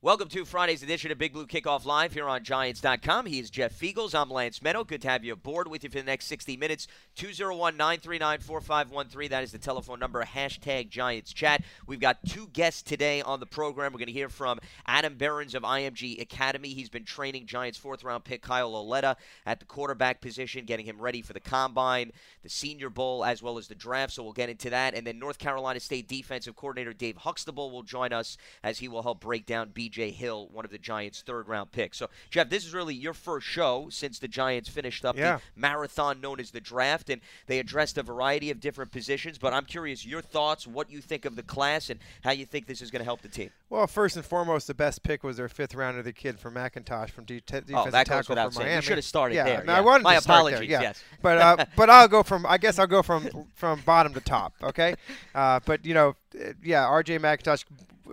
Welcome to Friday's edition of Big Blue Kickoff Live here on Giants.com. He is Jeff Feagles. I'm Lance Meadow. Good to have you aboard with you for the next 60 minutes. 201-939-4513. That is the telephone number. Hashtag Giants Chat. We've got two guests today on the program. We're going to hear from Adam Behrens of IMG Academy. He's been training Giants fourth-round pick Kyle Lauletta at the quarterback position, getting him ready for the Combine, the Senior Bowl, as well as the draft. So we'll get into that. And then North Carolina State defensive coordinator Dave Huxtable will join us as he will help break down B.J. Hill, one of the Giants' third-round picks. So, Jeff, this is really your first show since the Giants finished up the marathon known as the draft, and they addressed a variety of different positions. But I'm curious your thoughts, what you think of the class, and how you think this is going to help the team. Well, first and foremost, the best pick was their fifth-rounder, the kid from McIntosh, from defensive tackle for Miami. You should have started there. Yeah. I wanted to start there. My apologies, yes. But, but I'll go from – I guess I'll go from bottom to top, okay? But, you know, yeah, R.J. McIntosh,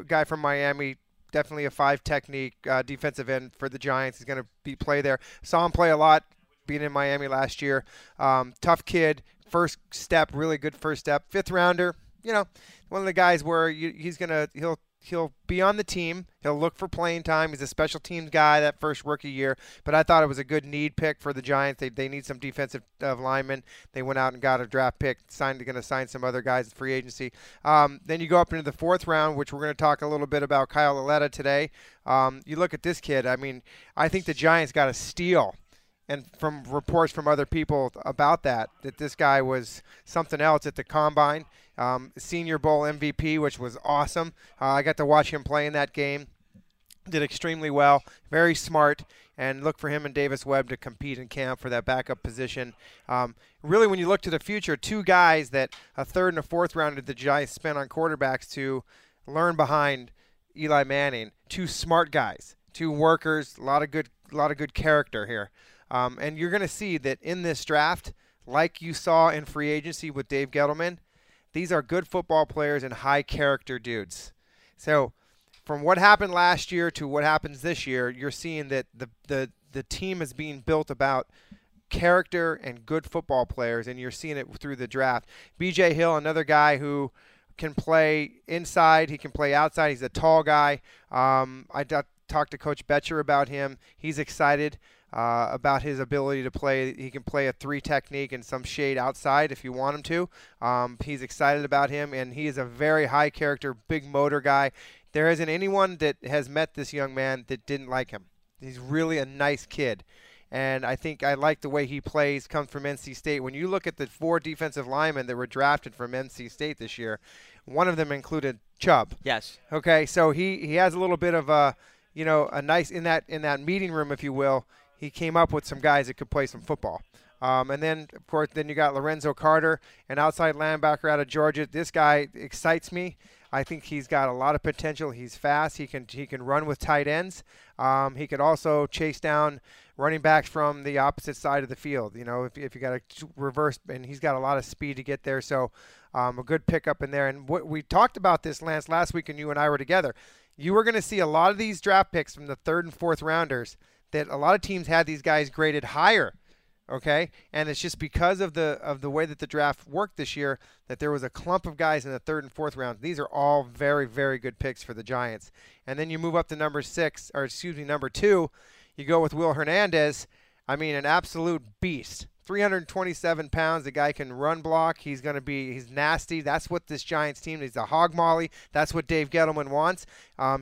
guy from Miami – definitely a five technique defensive end for the Giants. He's going to be play there. Saw him play a lot being in Miami last year. Tough kid. First step, really good first step. Fifth rounder, you know, one of the guys where he'll be on the team. He'll look for playing time. He's a special teams guy that first rookie year. But I thought it was a good need pick for the Giants. They need some defensive linemen. They went out and got a draft pick. Going to sign some other guys in free agency. Then you go up into the fourth round, which we're going to talk a little bit about Kyle Lauletta today. You look at this kid. I mean, I think the Giants got a steal. And from reports from other people about that this guy was something else at the Combine. Senior Bowl MVP, which was awesome. I got to watch him play in that game. Did extremely well, very smart, and look for him and Davis Webb to compete in camp for that backup position. Really, when you look to the future, two guys that a third and a fourth round of the Giants spent on quarterbacks to learn behind Eli Manning. Two smart guys, two workers, a lot of good character here. And you're going to see that in this draft, like you saw in free agency with Dave Gettleman, these are good football players and high-character dudes. So from what happened last year to what happens this year, you're seeing that the team is being built about character and good football players, and you're seeing it through the draft. B.J. Hill, another guy who can play inside. He can play outside. He's a tall guy. I talked to Coach Betcher about him. He's excited about his ability to play. He can play a three technique and some shade outside if you want him to. He's excited about him, and he is a very high character, big motor guy. There isn't anyone that has met this young man that didn't like him. He's really a nice kid, and I think I like the way he plays, comes from NC State. When you look at the four defensive linemen that were drafted from NC State this year, one of them included Chubb. Yes. Okay, so he has a little bit of a, you know, a nice in that meeting room, if you will. He came up with some guys that could play some football. And then, of course, you got Lorenzo Carter, an outside linebacker out of Georgia. This guy excites me. I think he's got a lot of potential. He's fast. He can run with tight ends. He could also chase down running backs from the opposite side of the field. You know, if you got to reverse, and he's got a lot of speed to get there. So a good pickup in there. And what we talked about this, Lance, last week, and you and I were together. You were going to see a lot of these draft picks from the third and fourth rounders that a lot of teams had these guys graded higher, okay? And it's just because of the way that the draft worked this year that there was a clump of guys in the third and fourth round. These are all very, very good picks for the Giants. And then you move up to number two. You go with Will Hernandez. I mean, an absolute beast. 327 pounds. The guy can run block. He's nasty. That's what this Giants team needs. A hog molly. That's what Dave Gettleman wants.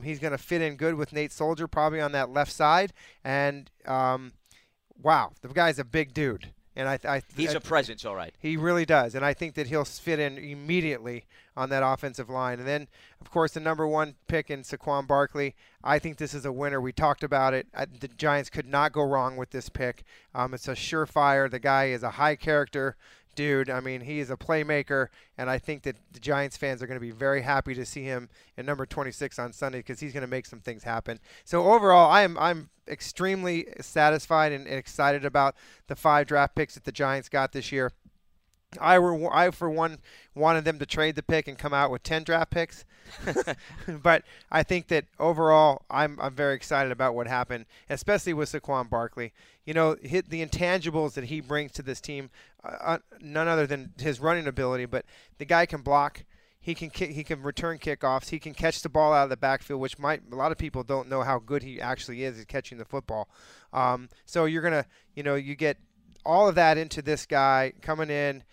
He's going to fit in good with Nate Soldier, probably on that left side. And wow, the guy's a big dude. And he's a presence, all right. He really does. And I think that he'll fit in immediately on that offensive line. And then, of course, the number one pick in Saquon Barkley. I think this is a winner. We talked about it. The Giants could not go wrong with this pick. It's a surefire. The guy is a high-character dude. I mean, he is a playmaker. And I think that the Giants fans are going to be very happy to see him in number 26 on Sunday because he's going to make some things happen. So, overall, I'm extremely satisfied and excited about the five draft picks that the Giants got this year. I for one wanted them to trade the pick and come out with 10 draft picks, but I think that overall I'm very excited about what happened, especially with Saquon Barkley. You know, the intangibles that he brings to this team, none other than his running ability, but the guy can block. He can return kickoffs. He can catch the ball out of the backfield, which a lot of people don't know how good he actually is at catching the football. So you're gonna, you get all of that into this guy coming in,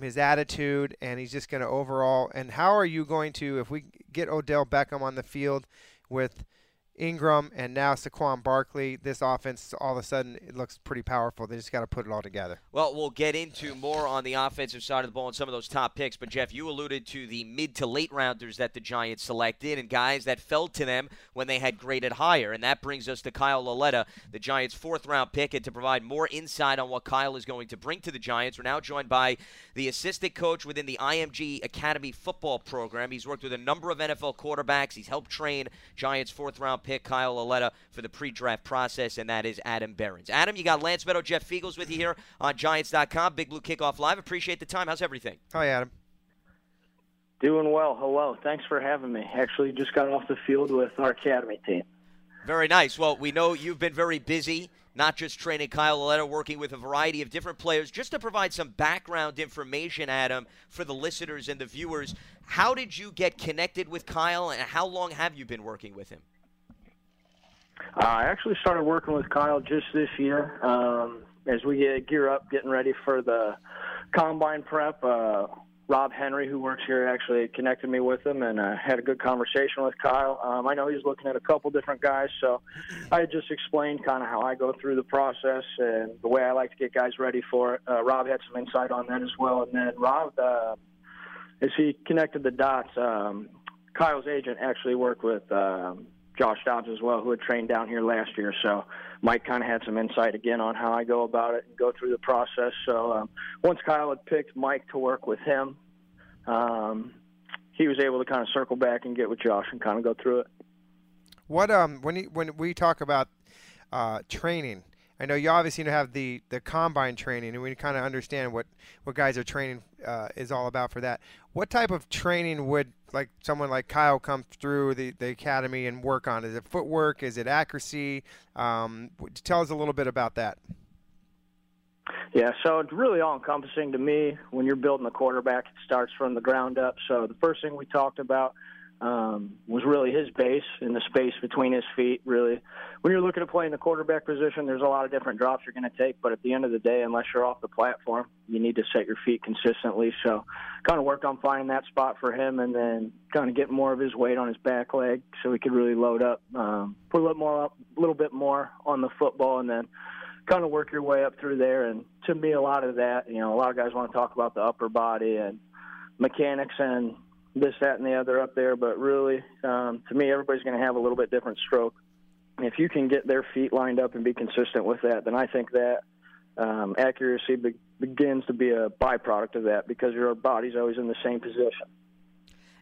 his attitude, and he's just gonna overall. And how are you going to, if we get Odell Beckham on the field with Ingram and now Saquon Barkley, this offense all of a sudden it looks pretty powerful. They just got to put it all together. Well, we'll get into more on the offensive side of the ball and some of those top picks. But, Jeff, you alluded to the mid to late rounders that the Giants selected and guys that fell to them when they had graded higher. And that brings us to Kyle Lauletta, the Giants' fourth-round pick. And to provide more insight on what Kyle is going to bring to the Giants, we're now joined by the assistant coach within the IMG Academy football program. He's worked with a number of NFL quarterbacks. He's helped train Giants' fourth-round pick Kyle Lauletta for the pre-draft process, and that is Adam Behrens. Adam, you got Lance Meadow, Jeff Feagles with you here on Giants.com. Big Blue Kickoff Live. Appreciate the time. How's everything? Hi, Adam. Doing well. Hello. Thanks for having me. Actually, just got off the field with our academy team. Very nice. Well, we know you've been very busy, not just training Kyle Lauletta, working with a variety of different players. Just to provide some background information, Adam, for the listeners and the viewers, how did you get connected with Kyle, and how long have you been working with him? I actually started working with Kyle just this year. As we gear up, getting ready for the combine prep, Rob Henry, who works here, actually connected me with him, and I had a good conversation with Kyle. I know he's looking at a couple different guys, so I just explained kind of how I go through the process and the way I like to get guys ready for it. Rob had some insight on that as well. And then Rob, as he connected the dots, Kyle's agent actually worked with Josh Dobbs as well, who had trained down here last year. So Mike kind of had some insight again on how I go about it and go through the process. So once Kyle had picked Mike to work with him, he was able to kind of circle back and get with Josh and kind of go through it. What when we talk about training, I know you obviously have the combine training, and we kind of understand what guys are training is all about for that. What type of training would someone like Kyle come through the academy and work on? Is it footwork? Is it accuracy? Tell us a little bit about that. Yeah, so it's really all-encompassing to me. When you're building the quarterback, it starts from the ground up. So the first thing we talked about was really his base and the space between his feet, really. When you're looking at playing the quarterback position, there's a lot of different drops you're going to take, but at the end of the day, unless you're off the platform, you need to set your feet consistently. So kind of worked on finding that spot for him and then kind of get more of his weight on his back leg so he could really load up, put a little bit more on the football, and then kind of work your way up through there. And to me, a lot of that, a lot of guys want to talk about the upper body and mechanics and this, that, and the other up there, but really, to me, everybody's going to have a little bit different stroke. If you can get their feet lined up and be consistent with that, then I think that accuracy begins to be a byproduct of that because your body's always in the same position.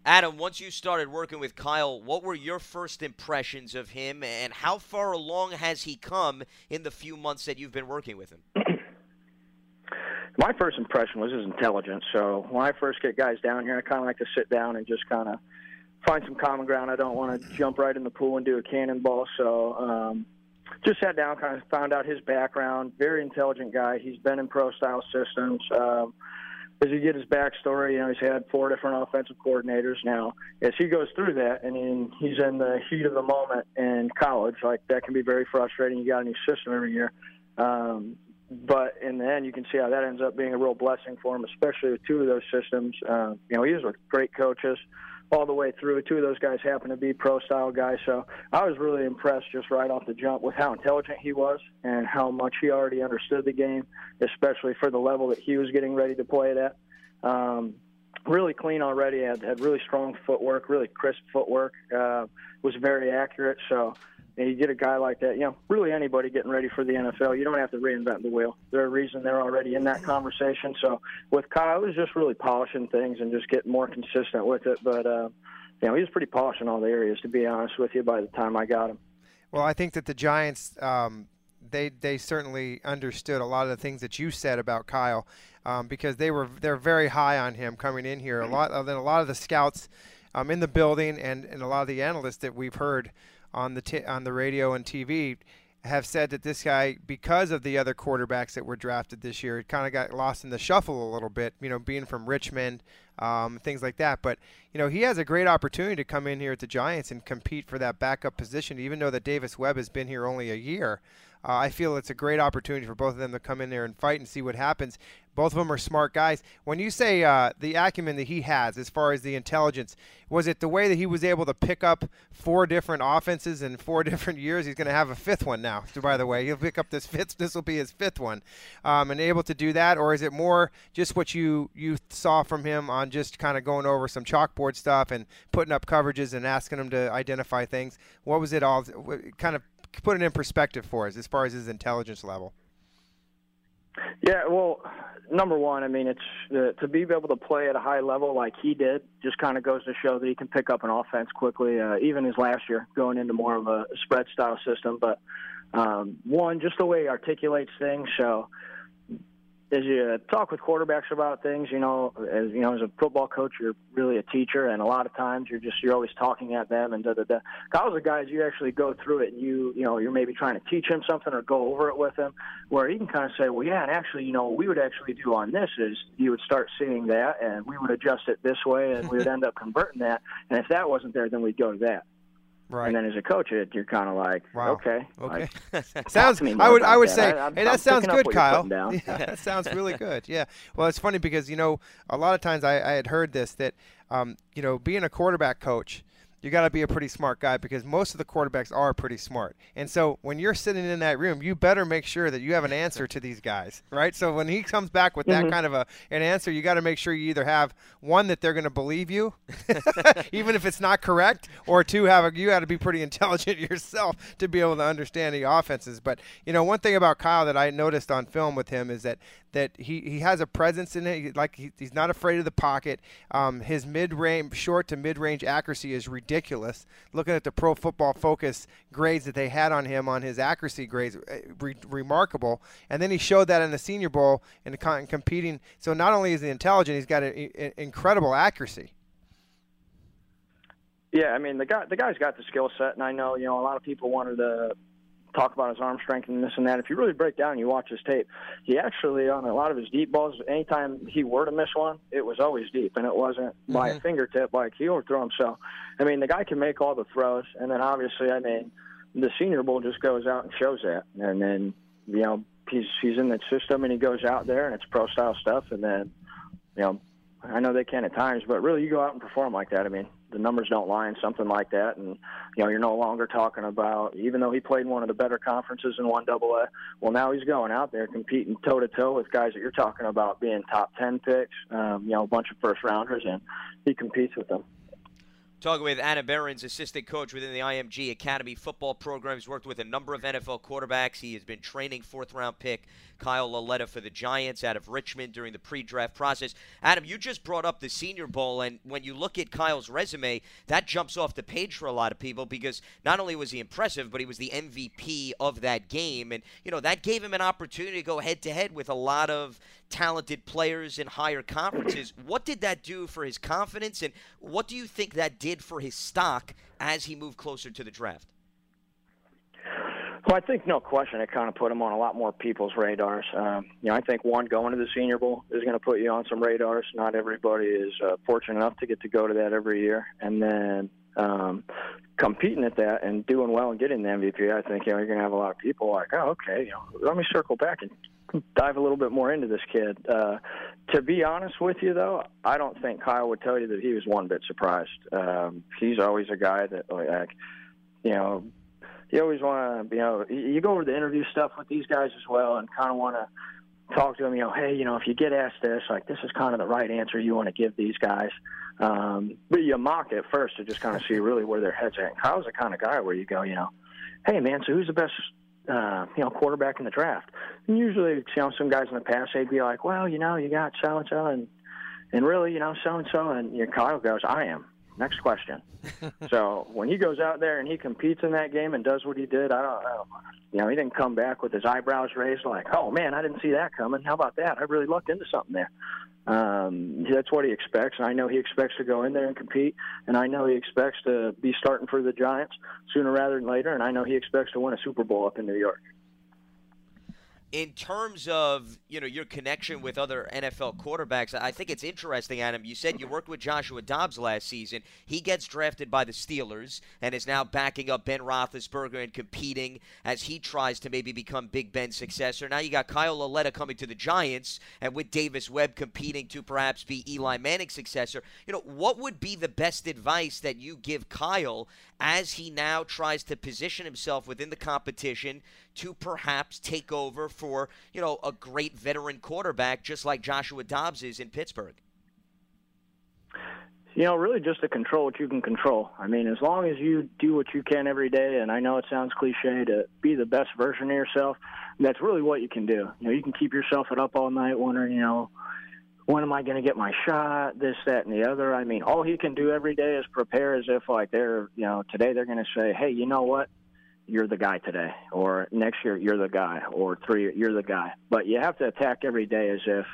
Adam, once you started working with Kyle, what were your first impressions of him, and how far along has he come in the few months that you've been working with him? My first impression was his intelligence. So when I first get guys down here, I kind of like to sit down and just kind of find some common ground. I don't want to jump right in the pool and do a cannonball. So just sat down, kind of found out his background. Very intelligent guy. He's been in pro-style systems. As you get his backstory, he's had 4 different offensive coordinators now. As he goes through that, and he's in the heat of the moment in college, that can be very frustrating. You got a new system every year. But in the end, you can see how that ends up being a real blessing for him, especially with 2 of those systems. He was with great coaches all the way through. 2 of those guys happen to be pro-style guys. So I was really impressed just right off the jump with how intelligent he was and how much he already understood the game, especially for the level that he was getting ready to play it at. Really clean already, had really strong footwork, really crisp footwork, was very accurate. So and you get a guy like that, really anybody getting ready for the NFL, you don't have to reinvent the wheel. There's a reason they're already in that conversation. So with Kyle, it was just really polishing things and just getting more consistent with it. But, he was pretty polished in all the areas, to be honest with you, by the time I got him. Well, I think that the Giants, they certainly understood a lot of the things that you said about Kyle because they're very high on him coming in here. A lot of the scouts in the building and a lot of the analysts that we've heard on the radio and TV have said that this guy, because of the other quarterbacks that were drafted this year, it kind of got lost in the shuffle a little bit, being from Richmond, things like that. But, you know, he has a great opportunity to come in here at the Giants and compete for that backup position, even though that Davis Webb has been here only a year. I feel it's a great opportunity for both of them to come in there and fight and see what happens. Both of them are smart guys. When you say the acumen that he has as far as the intelligence, was it the way that he was able to pick up 4 different offenses in 4 different years? He's going to have a 5th one now, by the way. He'll pick up this 5th. This will be his 5th one. And able to do that, or is it more just what you saw from him on just kind of going over some chalkboard stuff and putting up coverages and asking him to identify things? What was it all? Kind of put it in perspective for us as far as his intelligence level. Yeah, well, number one, I mean, it's to be able to play at a high level like he did just kind of goes to show that he can pick up an offense quickly, even his last year going into more of a spread-style system. But, one, just the way he articulates things. So as you talk with quarterbacks about things, as a football coach, you're really a teacher, and a lot of times you're always talking at them and da-da-da. Kyle's the guys you actually go through it and you're maybe trying to teach him something or go over it with him, where he can kind of say, well, yeah, and actually, what we would actually do on this is you would start seeing that, and we would adjust it this way, and we would end up converting that, and if that wasn't there, then we'd go to that. Right. And then as a coach, you're kind of like, wow. Okay. Sounds. I would say, hey, that sounds good, Kyle. Yeah, that sounds really good. Yeah. Well, it's funny because a lot of times I had heard this that being a quarterback coach, you got to be a pretty smart guy because most of the quarterbacks are pretty smart. And so when you're sitting in that room, you better make sure that you have an answer to these guys, right? So when he comes back with that kind of an answer, you got to make sure you either have one that they're going to believe you, even if it's not correct, or two, you got to be pretty intelligent yourself to be able to understand the offenses. But, one thing about Kyle that I noticed on film with him is that he has a presence in it. Like he's not afraid of the pocket. His short to mid-range accuracy is ridiculous. Looking at the Pro Football Focus grades that they had on him on his accuracy grades, remarkable. And then he showed that in the Senior Bowl and competing. So not only is he intelligent, he's got an incredible accuracy. Yeah, I mean the guy's got the skill set, and I know a lot of people wanted to talk about his arm strength and this and that. If you really break down and you watch his tape, he actually, on a lot of his deep balls, anytime he were to miss one, it was always deep, and it wasn't by a fingertip, like he overthrew himself. I mean, the guy can make all the throws, and then obviously, I mean, the Senior Bowl just goes out and shows that. And then, he's in that system, and he goes out there, and it's pro-style stuff, and then, I know they can at times, but really you go out and perform like that. I mean, the numbers don't lie in something like that, and you're no longer talking about, even though he played in one of the better conferences in 1AA, well, now he's going out there competing toe-to-toe with guys that you're talking about being top 10 picks, a bunch of first-rounders, and he competes with them. Talking with Adam Behrens, assistant coach within the IMG Academy football program. He's worked with a number of NFL quarterbacks. He has been training 4th-round pick Kyle Lauletta for the Giants out of Richmond during the pre-draft process. Adam, you just brought up the Senior Bowl, and when you look at Kyle's resume, that jumps off the page for a lot of people because not only was he impressive, but he was the MVP of that game. And, that gave him an opportunity to go head-to-head with a lot of talented players in higher conferences. What did that do for his confidence, and what do you think that did for his stock as he moved closer to the draft? Well, I think no question it kind of put him on a lot more people's radars. I think, one, going to the Senior Bowl is going to put you on some radars. Not everybody is fortunate enough to get to go to that every year. And then competing at that and doing well and getting the MVP, I think you're going to have a lot of people like, oh, okay, let me circle back and dive a little bit more into this kid. To be honest with you, though, I don't think Kyle would tell you that he was one bit surprised. He's always a guy that, you always want to, you go over the interview stuff with these guys as well and kind of want to talk to them, hey, if you get asked this, like, this is kind of the right answer you want to give these guys. But you mock it first to just kind of see really where their head's at. Kyle's the kind of guy where you go, hey, man, so who's the best quarterback in the draft? And usually, some guys in the past, they'd be like, well, you got so-and-so, and really, so-and-so, and Kyle goes, I am. Next question. So when he goes out there and he competes in that game and does what he did, I don't know. He didn't come back with his eyebrows raised like, oh, man, I didn't see that coming. How about that? I really lucked into something there. That's what he expects, and I know he expects to go in there and compete, and I know he expects to be starting for the Giants sooner rather than later, and I know he expects to win a Super Bowl up in New York. in terms of, you know, your connection with other NFL quarterbacks, I think it's interesting, Adam. You said you worked with Joshua Dobbs last season. He gets drafted by the Steelers and is now backing up Ben Roethlisberger and competing as he tries to maybe become Big Ben's successor. Now you got Kyle Lauletta coming to the Giants, and with Davis Webb competing to perhaps be Eli Manning's successor. You know, what would be the best advice that you give Kyle as he now tries to position himself within the competition to perhaps take over for, you know, a great veteran quarterback just like Joshua Dobbs is in Pittsburgh? You know, really just to control what you can control. I mean, as long as you do what you can every day, and I know it sounds cliche to be the best version of yourself, that's really what you can do. You know, you can keep yourself up all night wondering, you know, when am I going to get my shot, this, that, and the other. I mean, all he can do every day is prepare as if, like, they're, you know, today they're going to say, hey, you know what, you're the guy today, or next year you're the guy, or 3 years you're the guy. But you have to attack every day as if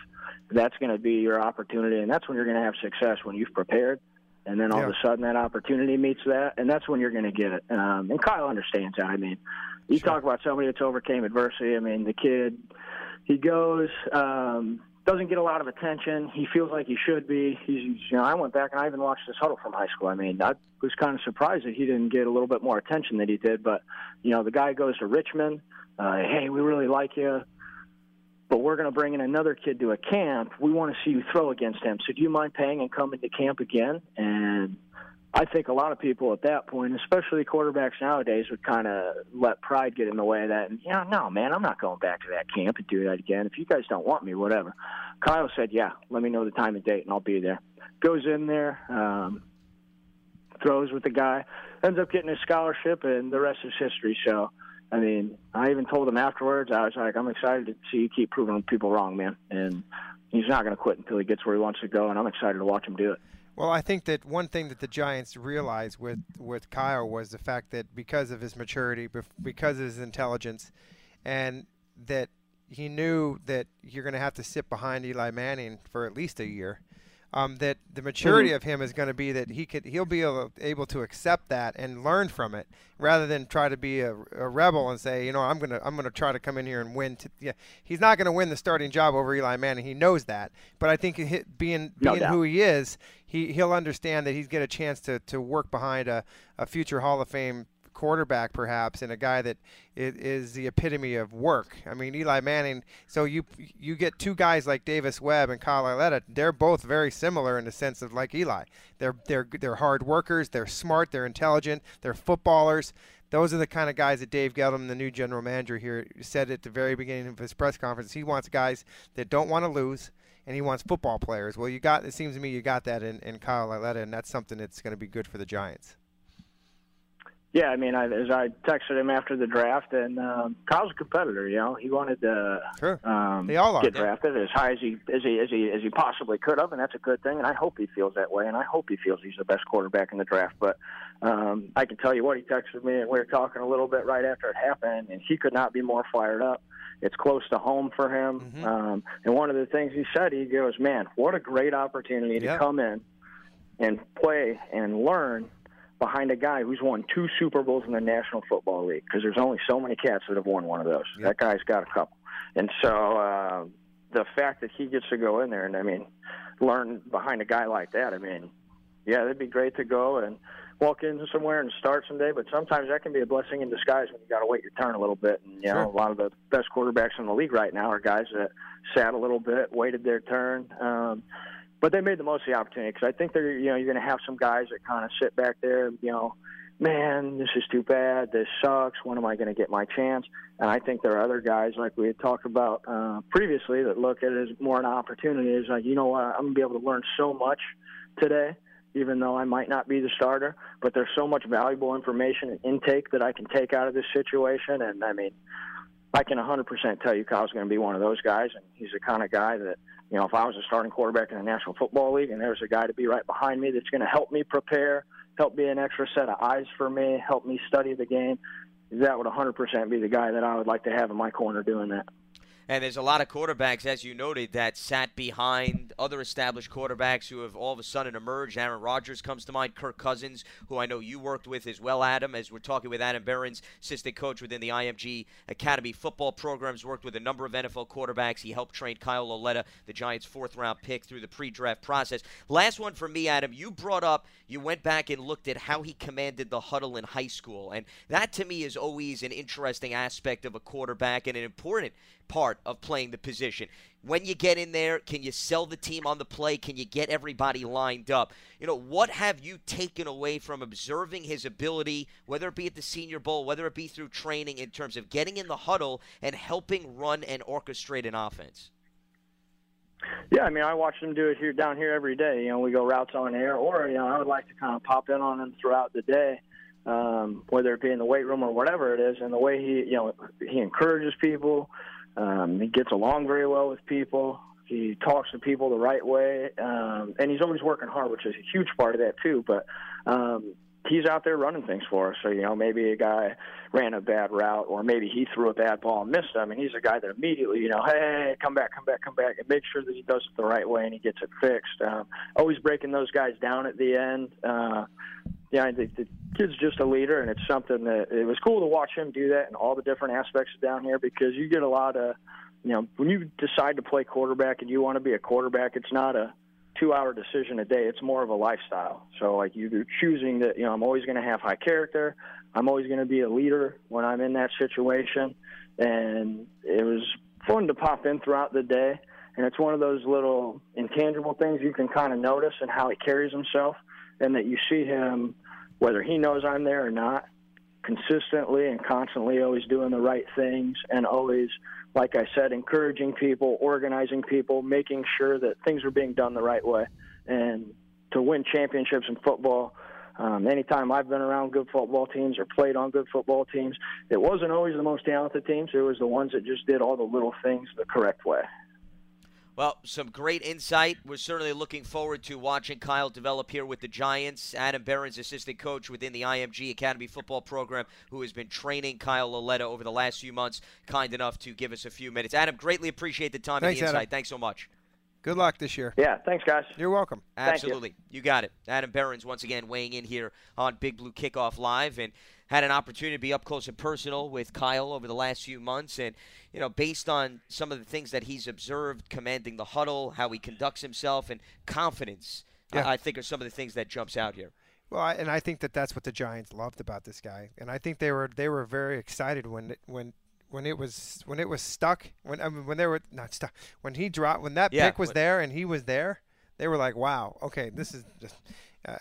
that's going to be your opportunity, and that's when you're going to have success, when you've prepared, and then all of a sudden that opportunity meets that, and that's when you're going to get it. And Kyle understands that. I mean, you talk about somebody that's overcame adversity. I mean, the kid, he goes – doesn't get a lot of attention. He feels like he should be. He's, you know, I went back and I even watched this huddle from high school. I mean, I was kind of surprised that he didn't get a little bit more attention than he did. But, you know, the guy goes to Richmond. Hey, we really like you, but we're going to bring in another kid to a camp. We want to see you throw against him. So do you mind paying and coming to camp again? And I think a lot of people at that point, especially quarterbacks nowadays, would kind of let pride get in the way of that. And, you know, no, man, I'm not going back to that camp and do that again. If you guys don't want me, whatever. Kyle said, yeah, let me know the time and date, and I'll be there. Goes in there, throws with the guy, ends up getting a scholarship, and the rest is history. So, I mean, I even told him afterwards, I was like, I'm excited to see you keep proving people wrong, man. And he's not going to quit until he gets where he wants to go, and I'm excited to watch him do it. Well, I think that one thing that the Giants realized with Kyle was the fact that because of his maturity, because of his intelligence, and that he knew that you're going to have to sit behind Eli Manning for at least a year, that the maturity of him is going to be that he'll be able to accept that and learn from it rather than try to be a rebel and say, you know, I'm going to try to come in here and win. He's not going to win the starting job over Eli Manning. He knows that. But I think being who he is, he'll understand that he's get a chance to work behind a future Hall of Fame quarterback perhaps, and a guy that is the epitome of work. I mean, Eli Manning, so you get two guys like Davis Webb and Kyle Lauletta. They're both very similar in the sense of like Eli. They're hard workers, they're smart, they're intelligent, they're footballers. Those are the kind of guys that Dave Gettleman, the new general manager here, said at the very beginning of his press conference. He wants guys that don't want to lose, and he wants football players. Well, it seems to me you got that in Kyle Lauletta, and that's something that's going to be good for the Giants. Yeah, I mean, as I texted him after the draft, and Kyle's a competitor. You know, he wanted to get drafted as high as he possibly could have, and that's a good thing. And I hope he feels that way, and I hope he feels he's the best quarterback in the draft. But I can tell you what, he texted me, and we were talking a little bit right after it happened, and he could not be more fired up. It's close to home for him, and one of the things he said, he goes, "Man, what a great opportunity to come in and play and learn." Behind a guy who's won 2 Super Bowls in the National Football League, because there's only so many cats that have won one of those. Yep. That guy's got a couple. And so the fact that he gets to go in there and, I mean, learn behind a guy like that, I mean, yeah, it'd be great to go and walk into somewhere and start someday, but sometimes that can be a blessing in disguise when you got to wait your turn a little bit. And, you know, a lot of the best quarterbacks in the league right now are guys that sat a little bit, waited their turn. But they made the most of the opportunity, because I think you're going to have some guys that kind of sit back there, you know, man, this is too bad, this sucks, when am I going to get my chance? And I think there are other guys, like we had talked about previously, that look at it as more an opportunity. It's like, you know what, I'm going to be able to learn so much today, even though I might not be the starter, but there's so much valuable information and intake that I can take out of this situation. And, I mean, I can 100% tell you Kyle's going to be one of those guys, and he's the kind of guy that, you know, if I was a starting quarterback in the National Football League and there's a guy to be right behind me that's going to help me prepare, help be an extra set of eyes for me, help me study the game, that would 100% be the guy that I would like to have in my corner doing that. And there's a lot of quarterbacks, as you noted, that sat behind other established quarterbacks who have all of a sudden emerged. Aaron Rodgers comes to mind, Kirk Cousins, who I know you worked with as well, Adam, as we're talking with Adam Behrens, assistant coach within the IMG Academy football programs, worked with a number of NFL quarterbacks. He helped train Kyle Lauletta, the Giants' fourth-round pick, through the pre-draft process. Last one for me, Adam. You brought up, you went back and looked at how he commanded the huddle in high school, and that to me is always an interesting aspect of a quarterback and an important part of playing the position. When you get in there, can you sell the team on the play? Can you get everybody lined up? You know, what have you taken away from observing his ability, whether it be at the Senior Bowl, whether it be through training, in terms of getting in the huddle and helping run and orchestrate an offense? Yeah, I mean, I watch them do it here down here every day. You know, we go routes on air, or, you know, I would like to kind of pop in on them throughout the day, whether it be in the weight room or whatever it is. And the way he, you know, he encourages people. He gets along very well with people. He talks to people the right way. And he's always working hard, which is a huge part of that too. But he's out there running things for us. So, you know, maybe a guy ran a bad route, or maybe he threw a bad ball and missed it. I mean, he's a guy that immediately, you know, hey, come back, and make sure that he does it the right way and he gets it fixed. Always breaking those guys down at the end. Yeah, the kid's just a leader, and it's something that it was cool to watch him do that in all the different aspects down here, because you get a lot of, you know, when you decide to play quarterback and you want to be a quarterback, it's not a two-hour decision a day. It's more of a lifestyle. So, like, you're choosing that, you know, I'm always going to have high character. I'm always going to be a leader when I'm in that situation. And it was fun to pop in throughout the day, and it's one of those little intangible things you can kind of notice in how he carries himself, and that you see him, whether he knows I'm there or not, consistently and constantly always doing the right things, and always, like I said, encouraging people, organizing people, making sure that things are being done the right way. And to win championships in football, anytime I've been around good football teams or played on good football teams, it wasn't always the most talented teams. It was the ones that just did all the little things the correct way. Well, some great insight. We're certainly looking forward to watching Kyle develop here with the Giants. Adam Behrens, assistant coach within the IMG Academy football program, who has been training Kyle Lauletta over the last few months, kind enough to give us a few minutes. Adam, greatly appreciate the time and the insight. Adam, thanks so much. Good luck this year. Yeah, thanks, guys. You're welcome. Absolutely. You got it. Adam Behrens once again weighing in here on Big Blue Kickoff Live, and had an opportunity to be up close and personal with Kyle over the last few months. And, you know, based on some of the things that he's observed, commanding the huddle, how he conducts himself, and confidence, yeah, I think are some of the things that jumps out here. Well, and I think that that's what the Giants loved about this guy. And I think they were very excited when he dropped, when that pick was there and he was there, they were like, wow, okay, this is just,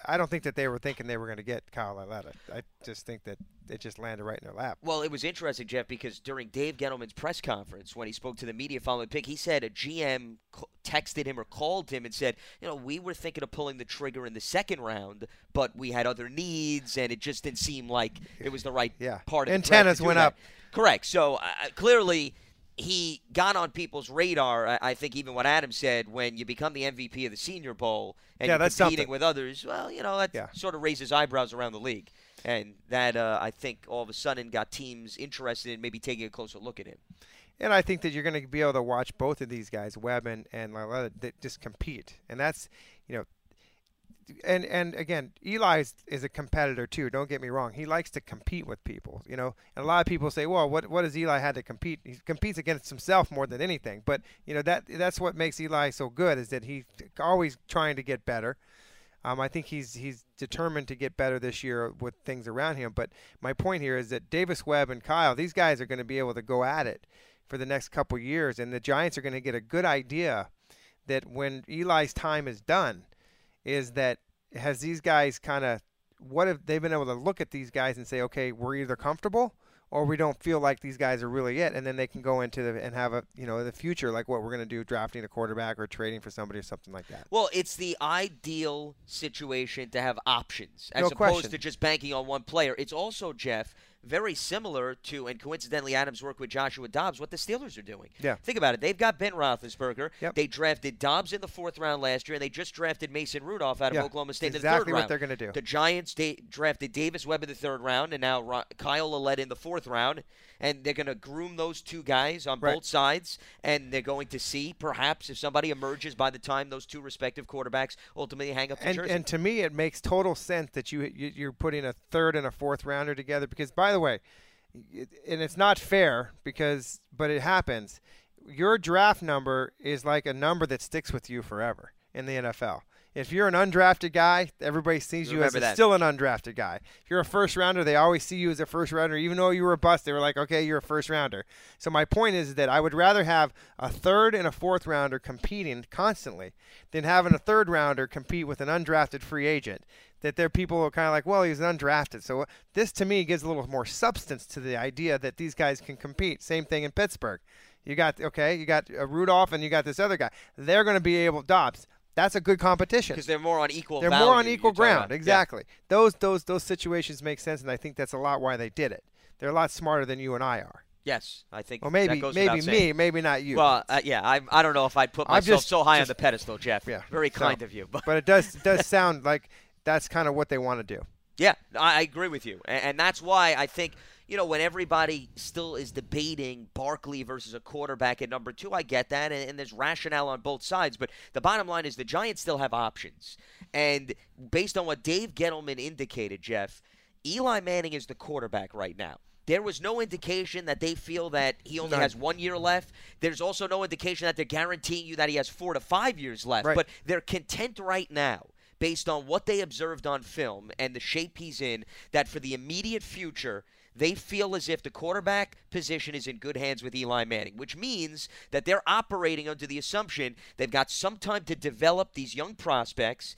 I don't think that they were thinking they were going to get Kyle Lauletta. I just think that it just landed right in their lap. Well, it was interesting, Jeff, because during Dave Gettleman's press conference, when he spoke to the media following the pick, he said a GM texted him or called him and said, you know, we were thinking of pulling the trigger in the second round, but we had other needs, and it just didn't seem like it was the right part of the antennas went up. Correct. So, clearly, he got on people's radar. I think even what Adam said, when you become the MVP of the Senior Bowl and you're competing with others, well, you know, that sort of raises eyebrows around the league. And that, I think, all of a sudden got teams interested in maybe taking a closer look at him. And I think that you're going to be able to watch both of these guys, Webb and Lauletta, that just compete. And that's, you know, and again, Eli is a competitor too. Don't get me wrong. He likes to compete with people, you know. And a lot of people say, "Well, what does Eli have to compete?" He competes against himself more than anything. But you know that's what makes Eli so good, is that he's always trying to get better. I think he's determined to get better this year with things around him. But my point here is that Davis Webb and Kyle, these guys are going to be able to go at it for the next couple of years, and the Giants are going to get a good idea that when Eli's time is done, is that has these guys kind of, what if they've been able to look at these guys and say, okay, we're either comfortable or we don't feel like these guys are really it, and then they can go into and have a, you know, the future, like what we're going to do, drafting a quarterback or trading for somebody or something like that. Well, it's the ideal situation to have options as opposed to just banking on one player. It's also, Jeff, very similar to, and coincidentally Adams worked with Joshua Dobbs, what the Steelers are doing. Yeah. Think about it. They've got Ben Roethlisberger. Yep. They drafted Dobbs in the 4th round last year, and they just drafted Mason Rudolph out of Oklahoma State in the 3rd round. Exactly what they're going to do. The Giants drafted Davis Webb in the 3rd round, and now Kyle Lauletta in the 4th round, and they're going to groom those two guys on both sides, and they're going to see perhaps if somebody emerges by the time those two respective quarterbacks ultimately hang up the jersey. And to me, it makes total sense that you're putting a 3rd and a 4th rounder together because, by the way, and it's not fair because, but it happens. Your draft number is like a number that sticks with you forever in the NFL. If you're an undrafted guy, everybody sees you as still an undrafted guy. If you're a first-rounder, they always see you as a first-rounder. Even though you were a bust, they were like, okay, you're a first-rounder. So my point is that I would rather have a 3rd and a 4th-rounder competing constantly than having a 3rd-rounder compete with an undrafted free agent. That there are people who are kind of like, well, he's undrafted. So this, to me, gives a little more substance to the idea that these guys can compete. Same thing in Pittsburgh. You got Rudolph and you got this other guy. They're going to be able to Dobbs. That's a good competition because they're more on equal. They're more on equal ground. Exactly. Yeah. Those situations make sense, and I think that's a lot why they did it. They're a lot smarter than you and I are. Yes, I think. Well, maybe me, maybe not you. Well, I don't know if I'd put myself so high on the pedestal, Jeff. Yeah, very kind of you, but it does sound like that's kind of what they want to do. Yeah, I agree with you, and that's why I think. You know, when everybody still is debating Barkley versus a quarterback at number 2, I get that, and there's rationale on both sides. But the bottom line is the Giants still have options. And based on what Dave Gettleman indicated, Jeff, Eli Manning is the quarterback right now. There was no indication that they feel that he only has 1 year left. There's also no indication that they're guaranteeing you that he has 4 to 5 years left. Right. But they're content right now, based on what they observed on film and the shape he's in, that for the immediate future – they feel as if the quarterback position is in good hands with Eli Manning, which means that they're operating under the assumption they've got some time to develop these young prospects,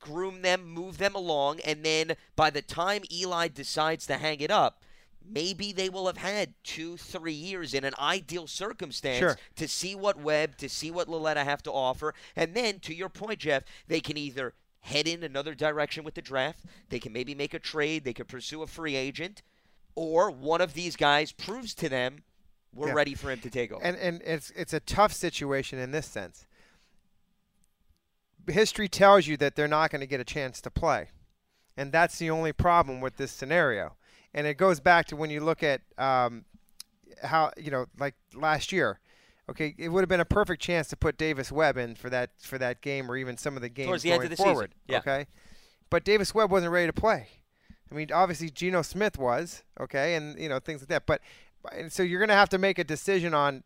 groom them, move them along, and then by the time Eli decides to hang it up, maybe they will have had 2-3 years in an ideal circumstance to see what Webb, to see what Lauletta have to offer. And then, to your point, Jeff, they can either head in another direction with the draft, they can maybe make a trade, they could pursue a free agent, or one of these guys proves to them we're ready for him to take over. And it's a tough situation in this sense. History tells you that they're not going to get a chance to play, and that's the only problem with this scenario. And it goes back to when you look at how, you know, like last year. Okay, it would have been a perfect chance to put Davis Webb in for that game or even some of the games towards the end of the season. Yeah. Okay, but Davis Webb wasn't ready to play. I mean, obviously Geno Smith was, okay, and, you know, things like that. But and so you're going to have to make a decision on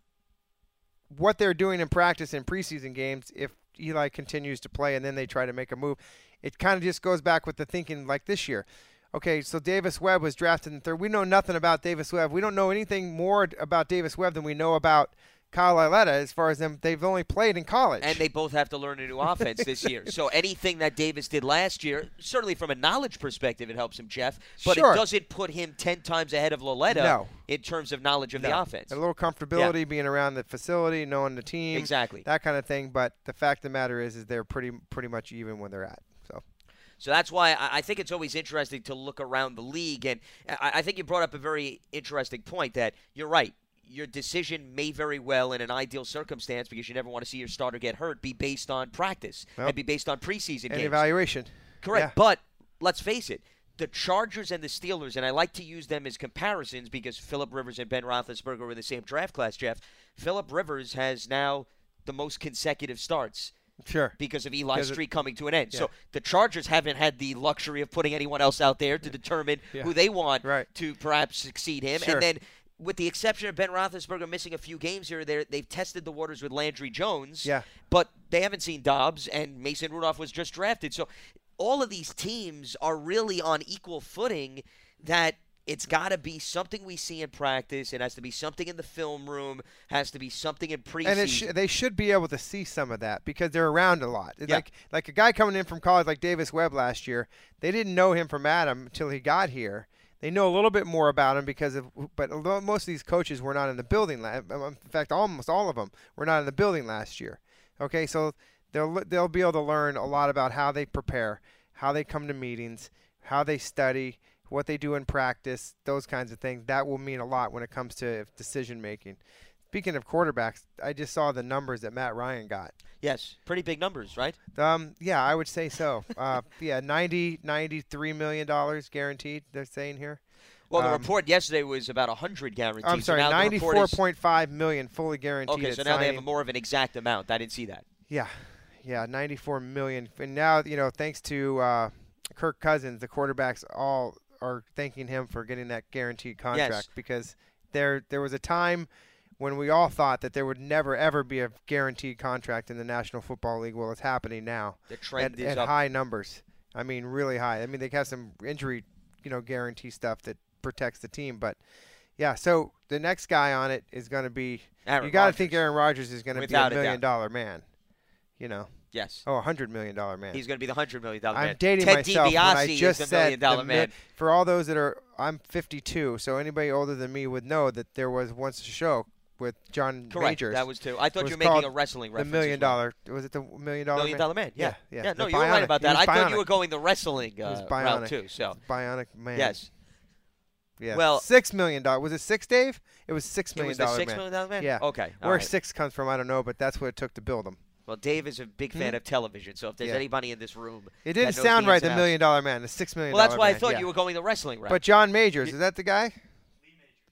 what they're doing in practice in preseason games if Eli continues to play and then they try to make a move. It kind of just goes back with the thinking like this year. Okay, so Davis Webb was drafted in 3rd. We know nothing about Davis Webb. We don't know anything more about Davis Webb than we know about Kyle Lauletta, as far as them, they've only played in college. And they both have to learn a new offense this year. So anything that Davis did last year, certainly from a knowledge perspective, it helps him, Jeff. But it doesn't put him 10 times ahead of Lauletta in terms of knowledge of the offense. A little comfortability being around the facility, knowing the team. Exactly. That kind of thing. But the fact of the matter is they're pretty much even when they're at. So that's why I think it's always interesting to look around the league. And I think you brought up a very interesting point that you're right. Your decision may very well, in an ideal circumstance, because you never want to see your starter get hurt, be based on practice and be based on preseason games. And evaluation. Correct. Yeah. But let's face it, the Chargers and the Steelers, and I like to use them as comparisons because Phillip Rivers and Ben Roethlisberger were in the same draft class, Jeff. Phillip Rivers has now the most consecutive starts. Sure. Because of Eli's streak coming to an end. Yeah. So the Chargers haven't had the luxury of putting anyone else out there to determine who they want to perhaps succeed him. Sure. And then, with the exception of Ben Roethlisberger missing a few games here, they've tested the waters with Landry Jones, but they haven't seen Dobbs, and Mason Rudolph was just drafted. So all of these teams are really on equal footing that it's got to be something we see in practice. It has to be something in the film room, has to be something in preseason. And they should be able to see some of that because they're around a lot. Yeah. Like a guy coming in from college like Davis Webb last year, they didn't know him from Adam until he got here. They know a little bit more about him but most of these coaches were not in the building. In fact, almost all of them were not in the building last year. Okay, so they'll be able to learn a lot about how they prepare, how they come to meetings, how they study, what they do in practice, those kinds of things. That will mean a lot when it comes to decision-making. Speaking of quarterbacks, I just saw the numbers that Matt Ryan got. Yes, pretty big numbers, right? Yeah, I would say so. Yeah, $93 million guaranteed, they're saying here. Well, the report yesterday was about 100 guaranteed. I'm sorry, so $94.5 million fully guaranteed. Okay, so now they have more of an exact amount. I didn't see that. Yeah, yeah, $94 million. And now, you know, thanks to Kirk Cousins, the quarterbacks all are thanking him for getting that guaranteed contract. Yes. Because there was a time – when we all thought that there would never, ever be a guaranteed contract in the National Football League. Well, it's happening now. The trend is up. High numbers. I mean, really high. I mean, they have some injury, you know, guarantee stuff that protects the team. But, yeah, so the next guy on it is going to be – you got to think Aaron Rodgers is going to be a million-dollar man, you know. Yes. Oh, a $100 million man. He's going to be the $100 million man. I'm dating myself when I just said the man. For all those that are – I'm 52, so anybody older than me would know that there was once a show – with John Majors. That was too. I thought you were making a wrestling reference. Was it the $1 Million Man? $1 Million Man, yeah. Yeah, no, you were right about that. I thought you were going the wrestling route too. So. Bionic Man. Yes. Yeah. Well, $6 million. Was it six, Dave? It was $6 million. $6 million Man? Yeah. Okay. Where six comes from, I don't know, but that's what it took to build them. Well, Dave is a big fan of television, so if there's anybody in this room. It didn't sound right, the $1 Million Man, the $6 Million Man. Well, that's why I thought you were going the wrestling route. But John Majors, is that the guy?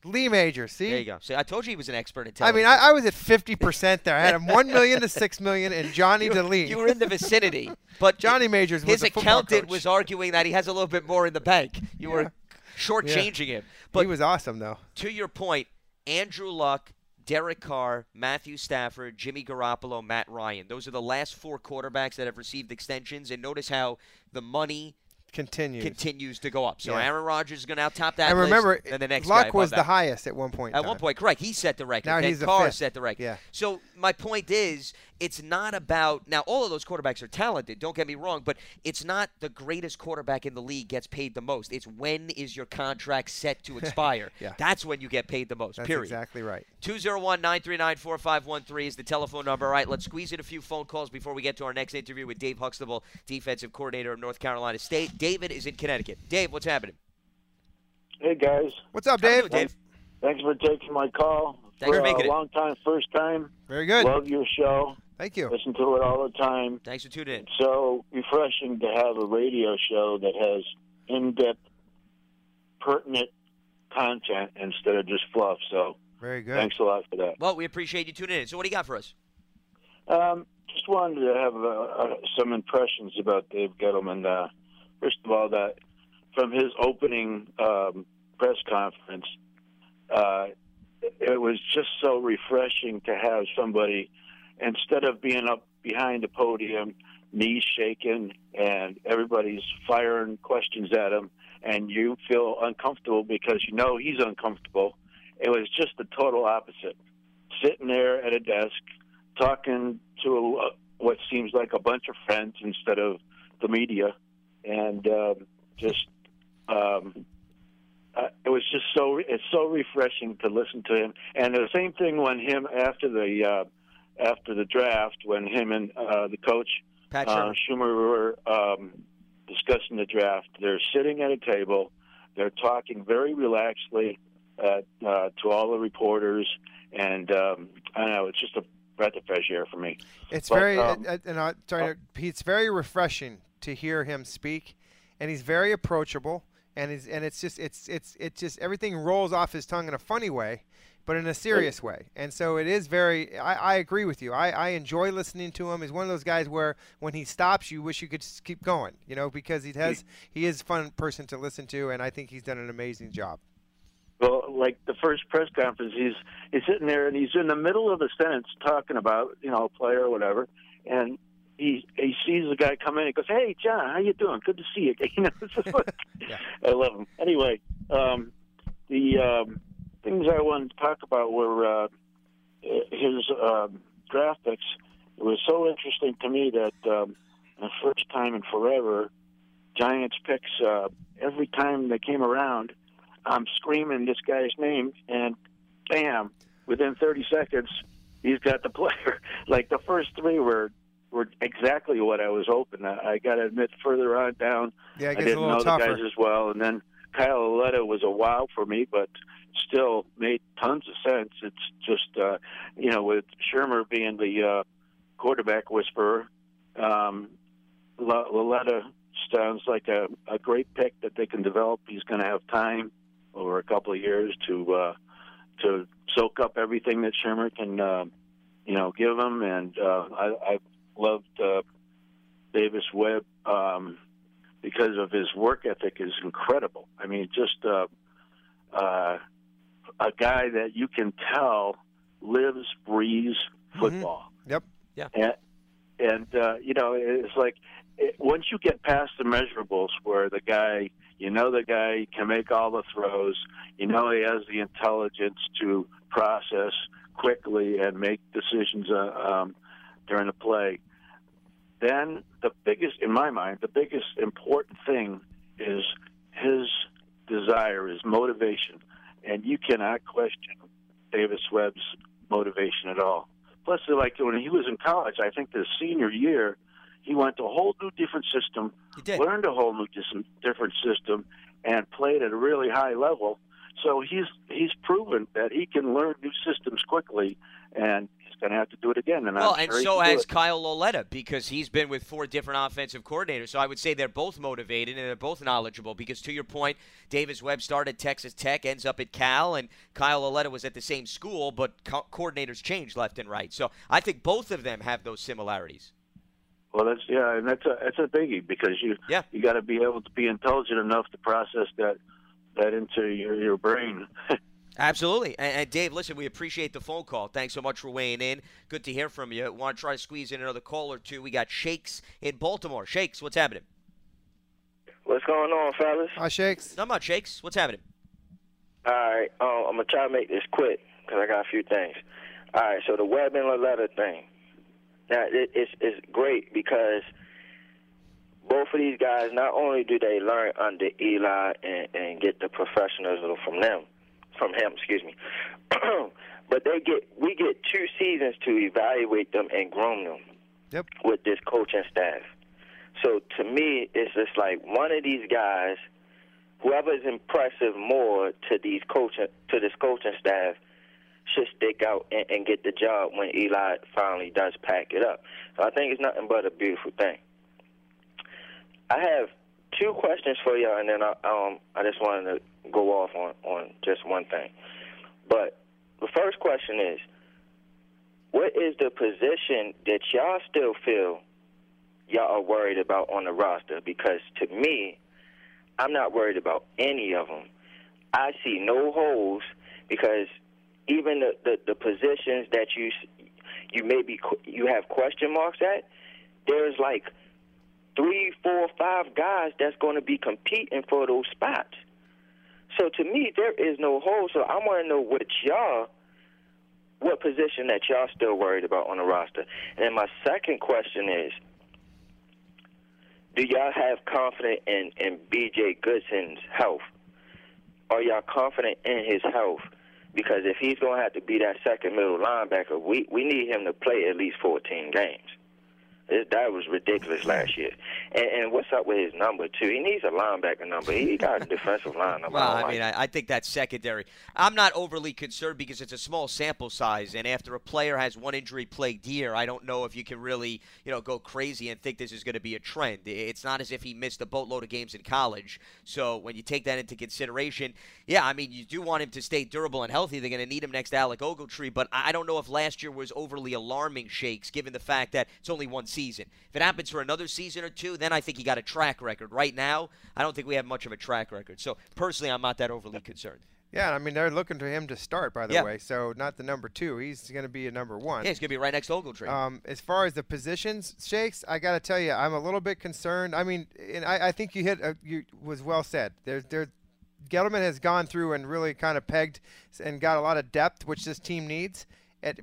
Lee Major, see? There you go. See, I told you he was an expert in television. I mean, I was at 50% there. I had him 1 million to 6 million and Johnny to Lee. You were in the vicinity. But Johnny Majors was a football coach. His accountant was arguing that he has a little bit more in the bank. You were shortchanging him. But he was awesome, though. To your point, Andrew Luck, Derek Carr, Matthew Stafford, Jimmy Garoppolo, Matt Ryan. Those are the last four quarterbacks that have received extensions. And notice how the money – continues to go up. So Aaron Rodgers is going to out-top that. And remember, list, and the next Luck was the highest at one point. At one point, correct. He set the record. Now he's the fifth. Carr set the record. Yeah. So my point is, it's not about – now, all of those quarterbacks are talented. Don't get me wrong. But it's not the greatest quarterback in the league gets paid the most. It's when is your contract set to expire. That's when you get paid the most, period. That's exactly right. 201-939-4513 is the telephone number. All right, let's squeeze in a few phone calls before we get to our next interview with Dave Huxtable, defensive coordinator of North Carolina State. David is in Connecticut. Dave, what's happening? Hey, guys. What's up, Dave? Thanks for taking my call. Thanks for making it. Long time, first time. Very good. Love your show. Thank you. Listen to it all the time. Thanks for tuning in. It's so refreshing to have a radio show that has in-depth, pertinent content instead of just fluff. So very good. Thanks a lot for that. Well, we appreciate you tuning in. So what do you got for us? Just wanted to have some impressions about Dave Gettleman. First of all, that from his opening press conference, it was just so refreshing to have somebody, instead of being up behind the podium, knees shaking, and everybody's firing questions at him, and you feel uncomfortable because you know he's uncomfortable. It was just the total opposite. Sitting there at a desk, talking to what seems like a bunch of friends instead of the media. And it was just it's so refreshing to listen to him. And the same thing when him after the draft, when him and the coach Schumer were discussing the draft, they're sitting at a table, they're talking very relaxedly to all the reporters, and I don't know, it's just a breath of fresh air for me. It's it's very refreshing to hear him speak, and he's very approachable, and it's just everything rolls off his tongue in a funny way, but in a serious way. And so it is very – I agree with you. I enjoy listening to him. He's one of those guys where when he stops, you wish you could just keep going, you know, because he is a fun person to listen to, and I think he's done an amazing job. Well, like the first press conference, he's sitting there, and he's in the middle of a sentence talking about, you know, a player or whatever, and he sees the guy come in and goes, "Hey, John, how you doing? Good to see you." You know, it's just like, I love him. Anyway, the things I wanted to talk about were his draft picks. It was so interesting to me that the first time in forever, Giants picks, every time they came around, I'm screaming this guy's name, and bam, within 30 seconds, he's got the player. Like the first three were exactly what I was hoping. I got to admit, further on down, I didn't know the guys as well, and then Kyle Lauletta was a wow for me, but still made tons of sense. It's just, you know, with Shermer being the quarterback whisperer, Lauletta sounds like a great pick that they can develop. He's going to have time over a couple of years to soak up everything that Shermer can, you know, give him. And I loved Davis Webb because of his work ethic is incredible. I mean, just a guy that you can tell lives, breathes football. Mm-hmm. Yep. Yeah. And you know, it's like once you get past the measurables where the guy, you know, the guy can make all the throws, you know, he has the intelligence to process quickly and make decisions during the play. Then the biggest, in my mind, the biggest important thing is his desire, his motivation. And you cannot question Davis Webb's motivation at all. Plus, like when he was in college, I think the senior year, he went to a whole new different system, learned a whole new different system, and played at a really high level. So he's proven that he can learn new systems quickly, and he's going to have to do it again. And well, and so has Kyle Lauletta, because he's been with four different offensive coordinators. So I would say they're both motivated and they're both knowledgeable because, to your point, Davis Webb started Texas Tech, ends up at Cal, and Kyle Lauletta was at the same school, but coordinators changed left and right. So I think both of them have those similarities. Well, that's and that's a biggie because you got to be able to be intelligent enough to process that into your brain. Absolutely. And, Dave, listen, we appreciate the phone call. Thanks so much for weighing in. Good to hear from you. Want to try to squeeze in another call or two. We got Shakes in Baltimore. Shakes, what's happening? What's going on, fellas? Hi, Shakes. Not much, Shakes. What's happening? All right. I'm going to try to make this quick because I got a few things. All right, so the Webb and Lauletta thing. Now, it's great because both of these guys, not only do they learn under Eli and get the professionalism from him, but we get 2 seasons to evaluate them and groom them with this coaching staff. So to me, it's just like one of these guys, whoever is impressive more to this coaching staff, should stick out and get the job when Eli finally does pack it up. So I think it's nothing but a beautiful thing. I have 2 questions for you, and then I just wanted to go off on just one thing. But the first question is, what is the position that y'all still feel y'all are worried about on the roster? Because to me, I'm not worried about any of them. I see no holes because even the positions that you have question marks at, there's like 3, 4, 5 guys that's going to be competing for those spots. So to me, there is no hole. So I want to know what position that y'all still worried about on the roster. And then my second question is, do y'all have confidence in B.J. Goodson's health? Are y'all confident in his health? Because if he's going to have to be that second middle linebacker, we need him to play at least 14 games. That was ridiculous last year. And what's up with his number, too? He needs a linebacker number. He got a defensive line number. Well, I mean, I think that's secondary. I'm not overly concerned because it's a small sample size, and after a player has one injury-plagued year, I don't know if you can really, you know, go crazy and think this is going to be a trend. It's not as if he missed a boatload of games in college. So when you take that into consideration, yeah, I mean, you do want him to stay durable and healthy. They're going to need him next to Alec Ogletree, but I don't know if last year was overly alarming, Shakes, given the fact that it's only one season. If it happens for another season or two, then I think he got a track record. Right now, I don't think we have much of a track record. So, personally, I'm not that overly concerned. Yeah, I mean, they're looking to him to start, by the way. So, not the number 2. He's going to be a number 1. Yeah, he's going to be right next to Ogletree. As far as the positions, Shakes, I got to tell you, I'm a little bit concerned. I mean, and I think you hit – you was well said. Gettleman has gone through and really kind of pegged and got a lot of depth, which this team needs.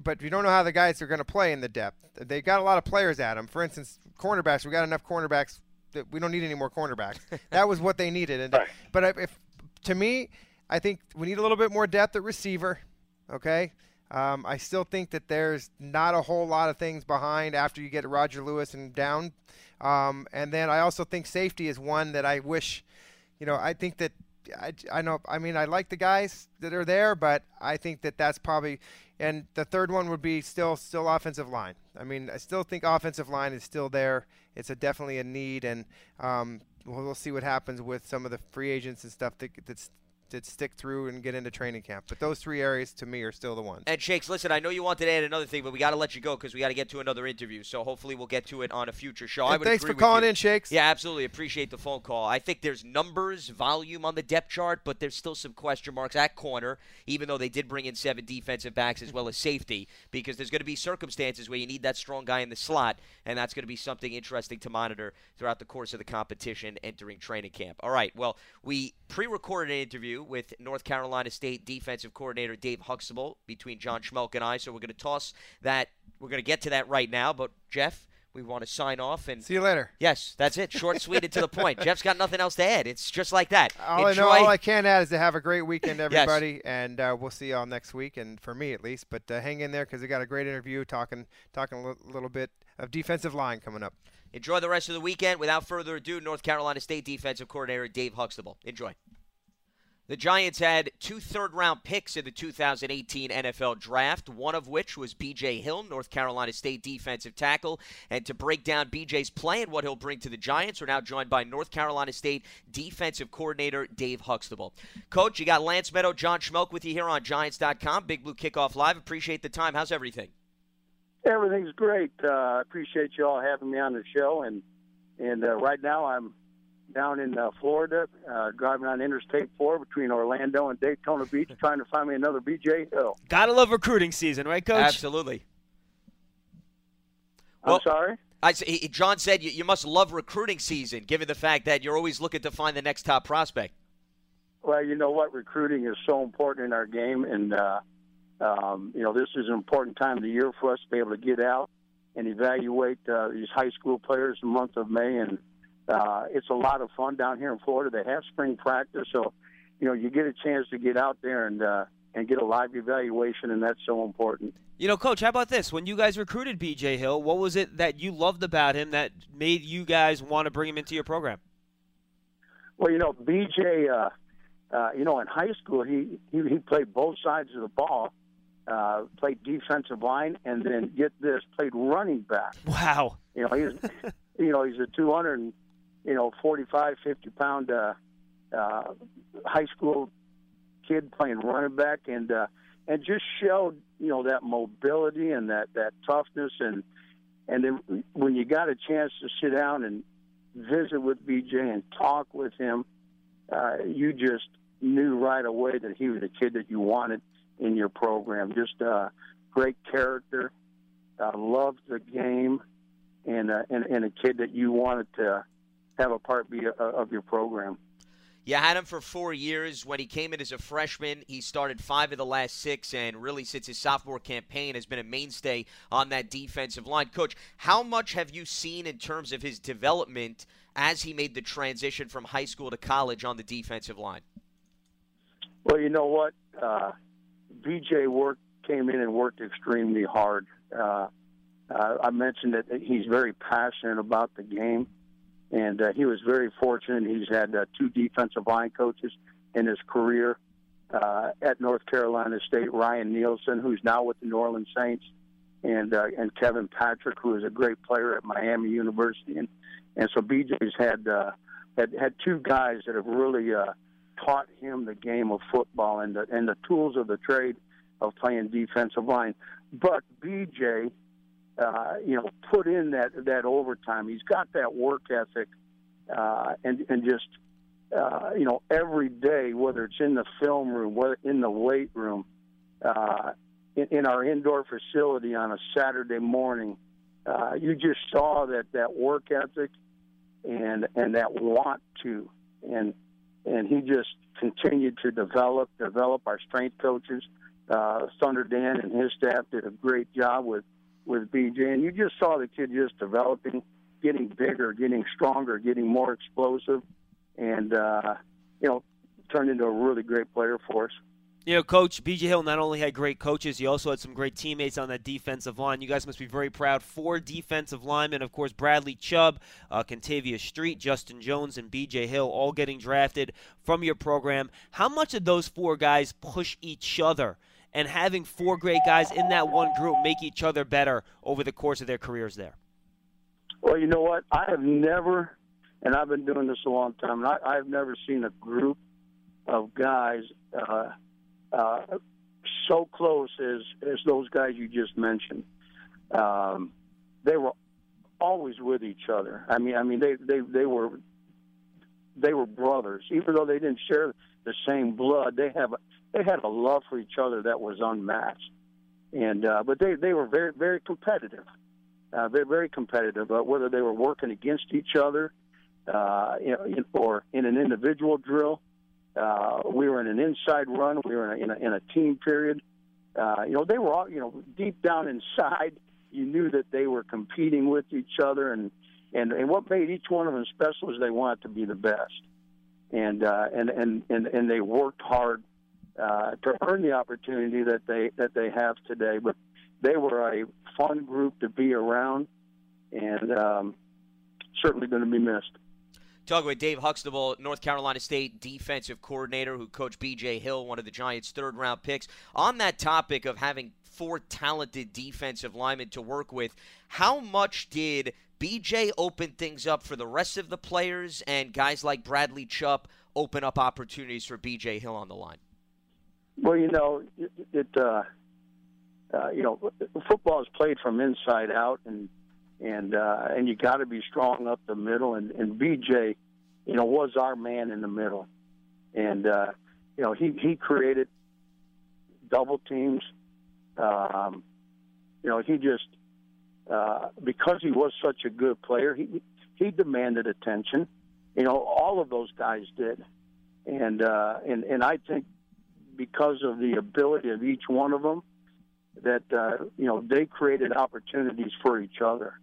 But you don't know how the guys are going to play in the depth. They got a lot of players at them. For instance, cornerbacks. We got enough cornerbacks that we don't need any more cornerbacks. That was what they needed. And but to me, I think we need a little bit more depth at receiver. Okay, I still think that there's not a whole lot of things behind after you get Roger Lewis and down. And then I also think safety is one that I wish. You know, I think that I like the guys that are there, but I think that that's probably – and the third one would be still offensive line. I mean, I still think offensive line is still there. It's definitely a need, and we'll see what happens with some of the free agents and stuff that stick through and get into training camp. But those three areas, to me, are still the ones. And, Shakes, listen, I know you wanted to add another thing, but we got to let you go because we got to get to another interview. So hopefully we'll get to it on a future show. I would thanks agree for calling in, Shakes. Yeah, absolutely. Appreciate the phone call. I think there's numbers, volume on the depth chart, but there's still some question marks at corner, even though they did bring in 7 defensive backs as well as safety, because there's going to be circumstances where you need that strong guy in the slot, and that's going to be something interesting to monitor throughout the course of the competition entering training camp. All right, well, we pre-recorded an interview with North Carolina State defensive coordinator Dave Huxtable between John Schmeelk and I. So we're going to toss that. We're going to get to that right now. But, Jeff, we want to sign off. And see you later. Yes, that's it. Short, sweet, and to the point. Jeff's got nothing else to add. It's just like that. All I can add is to have a great weekend, everybody. Yes. And we'll see you all next week, and for me at least. But hang in there because we got a great interview talking a little bit of defensive line coming up. Enjoy the rest of the weekend. Without further ado, North Carolina State defensive coordinator Dave Huxtable. Enjoy. The Giants had 2 third-round picks in the 2018 NFL Draft, one of which was B.J. Hill, North Carolina State defensive tackle. And to break down B.J.'s play and what he'll bring to the Giants, we're now joined by North Carolina State defensive coordinator Dave Huxtable. Coach, you got Lance Meadow, John Schmeelk with you here on Giants.com. Big Blue Kickoff Live. Appreciate the time. How's everything? Everything's great. I appreciate you all having me on the show. And right now I'm down in Florida, driving on Interstate 4 between Orlando and Daytona Beach, trying to find me another B.J. Hill. Gotta love recruiting season, right, Coach? Absolutely. I'm sorry? John said you must love recruiting season, given the fact that you're always looking to find the next top prospect. Well, you know what? Recruiting is so important in our game, and this is an important time of the year for us to be able to get out and evaluate these high school players in the month of May, and it's a lot of fun down here in Florida. They have spring practice, so you get a chance to get out there and get a live evaluation, and that's so important. Coach, how about this? When you guys recruited B.J. Hill, what was it that you loved about him that made you guys want to bring him into your program? Well, B.J., in high school, he played both sides of the ball, played defensive line, and then, get this, played running back. Wow. He's a 45-50 pound high school kid playing running back, and just showed that mobility and that toughness, and then when you got a chance to sit down and visit with B.J. and talk with him, you just knew right away that he was a kid that you wanted in your program. Just great character, loved the game, and a kid that you wanted to have a part B of your program. You had him for 4 years. When he came in as a freshman, he started 5 of the last 6, and really since his sophomore campaign has been a mainstay on that defensive line. Coach, how much have you seen in terms of his development as he made the transition from high school to college on the defensive line? Well, you know what? B.J. came in and worked extremely hard. I mentioned that he's very passionate about the game. And he was very fortunate. He's had 2 defensive line coaches in his career at North Carolina State, Ryan Nielsen, who's now with the New Orleans Saints, and Kevin Patrick, who is a great player at Miami University. And so B.J.'s had 2 guys that have really taught him the game of football and the tools of the trade of playing defensive line. But B.J., put in that overtime. He's got that work ethic, and every day, whether it's in the film room, whether in the weight room, in our indoor facility on a Saturday morning, you just saw that work ethic and that want to, and he just continued to develop. Our strength coaches, Thunder Dan and his staff, did a great job with B.J., and you just saw the kid just developing, getting bigger, getting stronger, getting more explosive, and turned into a really great player for us. You know, Coach, B.J. Hill not only had great coaches, he also had some great teammates on that defensive line. You guys must be very proud. 4 defensive linemen, of course, Bradley Chubb, Kentavia Street, Justin Jones, and B.J. Hill, all getting drafted from your program. How much did those 4 guys push each other? And having 4 great guys in that one group make each other better over the course of their careers there? Well, you know what? I have never, and I've been doing this a long time, and I've never seen a group of guys so close as those guys you just mentioned. They were always with each other. I mean, they were brothers, even though they didn't share the same blood. They had a love for each other that was unmatched, and but they were very, very competitive. Very competitive. Whether they were working against each other, or in an individual drill. We were in an inside run. We were in a team period. They were all, deep down inside, you knew that they were competing with each other. And what made each one of them special is they wanted to be the best. And they worked hard to earn the opportunity that they have today. But they were a fun group to be around, and certainly going to be missed. Talking with Dave Huxtable, North Carolina State defensive coordinator who coached B.J. Hill, one of the Giants' third-round picks. On that topic of having 4 talented defensive linemen to work with, how much did B.J. open things up for the rest of the players, and guys like Bradley Chubb open up opportunities for B.J. Hill on the line? Well, football is played from inside out, and you got to be strong up the middle. And B.J., was our man in the middle, and he created double teams. He just because he was such a good player, he demanded attention. All of those guys did, and I think because of the ability of each one of them, that they created opportunities for each other.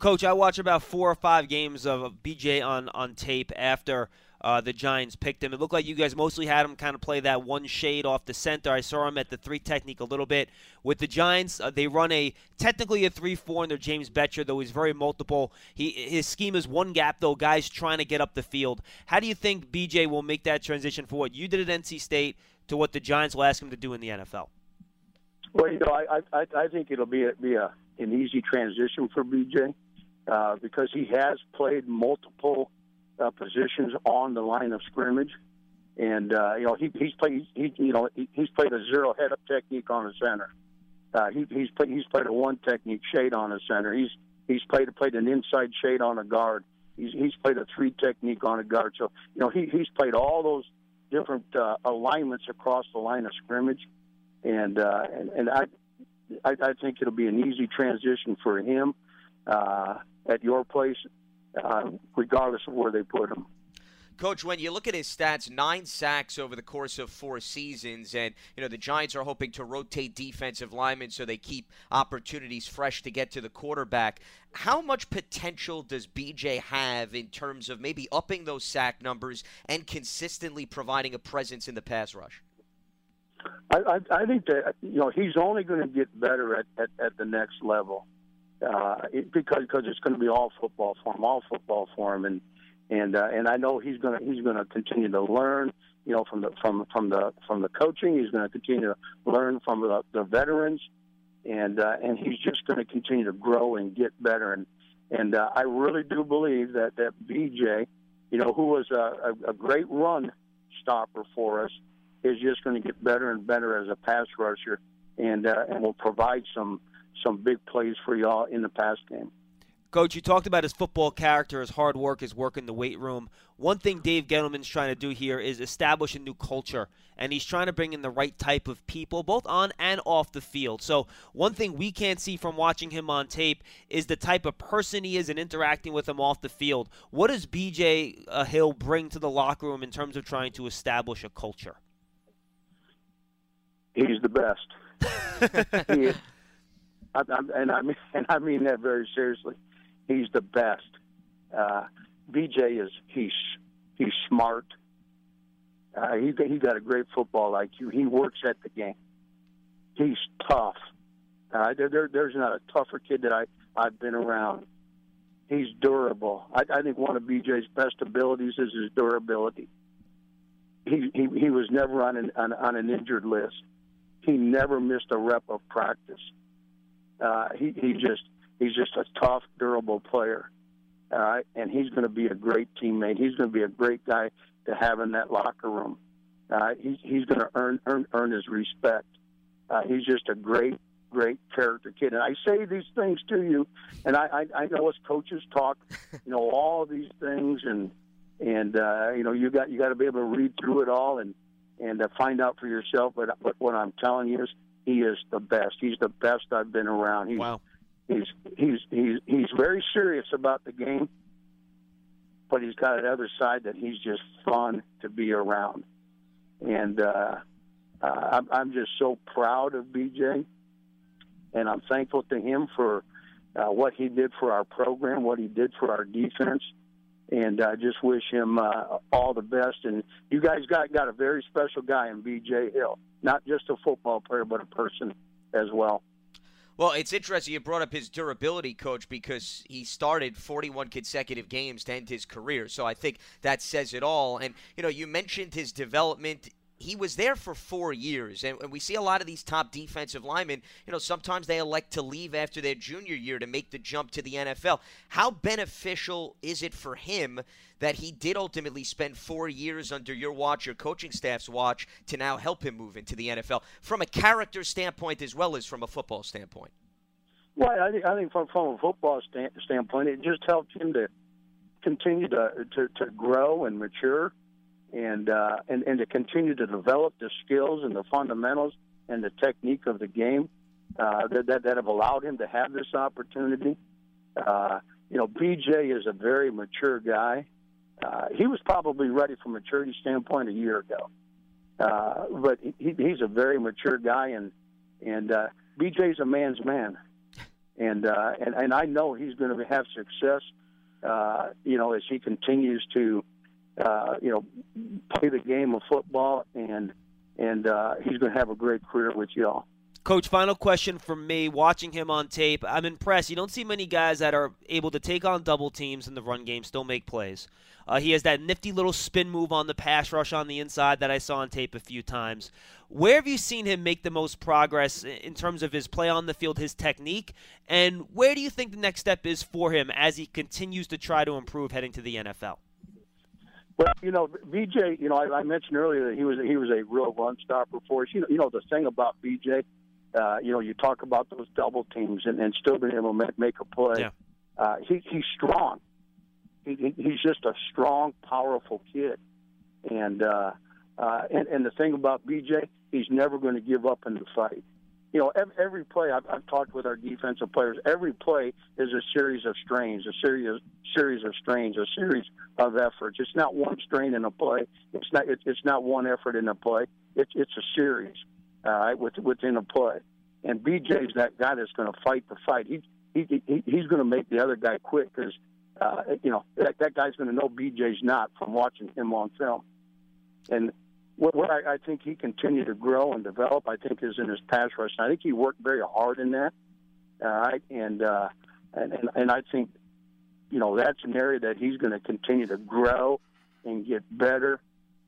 Coach, I watch about 4 or 5 games of B.J. on tape after the Giants picked him. It looked like you guys mostly had him kind of play that one shade off the center. I saw him at the 3 technique a little bit. With the Giants, they run technically a 3-4 under James Betcher, though he's very multiple. His scheme is one gap, though, guys trying to get up the field. How do you think B.J. will make that transition for what you did at NC State to what the Giants will ask him to do in the NFL? Well, I think it'll be an easy transition for B.J. Because he has played multiple positions on the line of scrimmage, and he's played a zero head up technique on the center. He's played a one technique shade on the center. He's played an inside shade on a guard. He's played a 3 technique on a guard. So he's played all those different alignments across the line of scrimmage. And I think it'll be an easy transition for him at your place, regardless of where they put him. Coach, when you look at his stats, 9 sacks over the course of 4 seasons, and the Giants are hoping to rotate defensive linemen so they keep opportunities fresh to get to the quarterback. How much potential does B.J. have in terms of maybe upping those sack numbers and consistently providing a presence in the pass rush? I think that he's only going to get better at the next level because it's going to be all football for him, and I know he's going to continue to learn from the coaching. He's going to continue to learn from the veterans, and he's just going to continue to grow and get better, and I really do believe that B.J., who was a great run stopper for us, is just going to get better and better as a pass rusher, and will provide some big plays for y'all in the pass game. Coach, you talked about his football character, his hard work, his work in the weight room. One thing Dave Gettleman's trying to do here is establish a new culture, and he's trying to bring in the right type of people, both on and off the field. So one thing we can't see from watching him on tape is the type of person he is and interacting with him off the field. What does B.J. Hill bring to the locker room in terms of trying to establish a culture? He's the best. He is. I mean that very seriously. He's the best. B.J. he's smart. He got a great football IQ. He works at the game. He's tough. There's not a tougher kid that I've been around. He's durable. I think one of BJ's best abilities is his durability. He was never on an injured list. He never missed a rep of practice. He's just a tough, durable player. All right, and he's going to be a great teammate. He's going to be a great guy to have in that locker room. He's going to earn his respect. He's just a great character kid. And I say these things to you, and I know us coaches talk, all these things, and you got to be able to read through it all and find out for yourself. But what I'm telling you is, he is the best. He's the best I've been around. Wow. He's very serious about the game, but he's got another side that he's just fun to be around. And I'm just so proud of BJ, and I'm thankful to him for what he did for our program, what he did for our defense, and I just wish him all the best. And you guys got a very special guy in BJ Hill, not just a football player, but a person as well. Well, it's interesting you brought up his durability, Coach, because he started 41 consecutive games to end his career. So I think that says it all. And, you mentioned his development. He was there for 4 years, and we see a lot of these top defensive linemen, sometimes they elect to leave after their junior year to make the jump to the NFL. How beneficial is it for him that he did ultimately spend 4 years under your watch, your coaching staff's watch, to now help him move into the NFL from a character standpoint as well as from a football standpoint? Well, I think from a football standpoint, it just helped him to continue to grow and mature and to continue to develop the skills and the fundamentals and the technique of the game that have allowed him to have this opportunity. BJ is a very mature guy. He was probably ready from a maturity standpoint a year ago. But he's a very mature guy, and BJ's a man's man. And I know he's going to have success, as he continues to, play the game of football, and he's going to have a great career with y'all. Coach, final question from me. Watching him on tape, I'm impressed. You don't see many guys that are able to take on double teams in the run game, still make plays. He has that nifty little spin move on the pass rush on the inside that I saw on tape a few times. Where have you seen him make the most progress in terms of his play on the field, his technique, and where do you think the next step is for him as he continues to try to improve heading to the NFL? Well, BJ, I mentioned earlier that he was a real run stopper for us. The thing about BJ, you talk about those double teams and still being able to make a play. Yeah. He's strong. He's just a strong, powerful kid. And the thing about BJ, he's never going to give up in the fight. Every play, I've talked with our defensive players, every play is a series of strains, a series of efforts. It's not one strain in a play. It's not one effort in a play. It's a series, within a play. And BJ's that guy that's going to fight the fight. He's going to make the other guy quit because, that guy's going to know BJ's not from watching him on film. And where I think he continued to grow and develop, I think, is in his pass rush. And I think he worked very hard in that. All right, and I think, that's an area that he's going to continue to grow and get better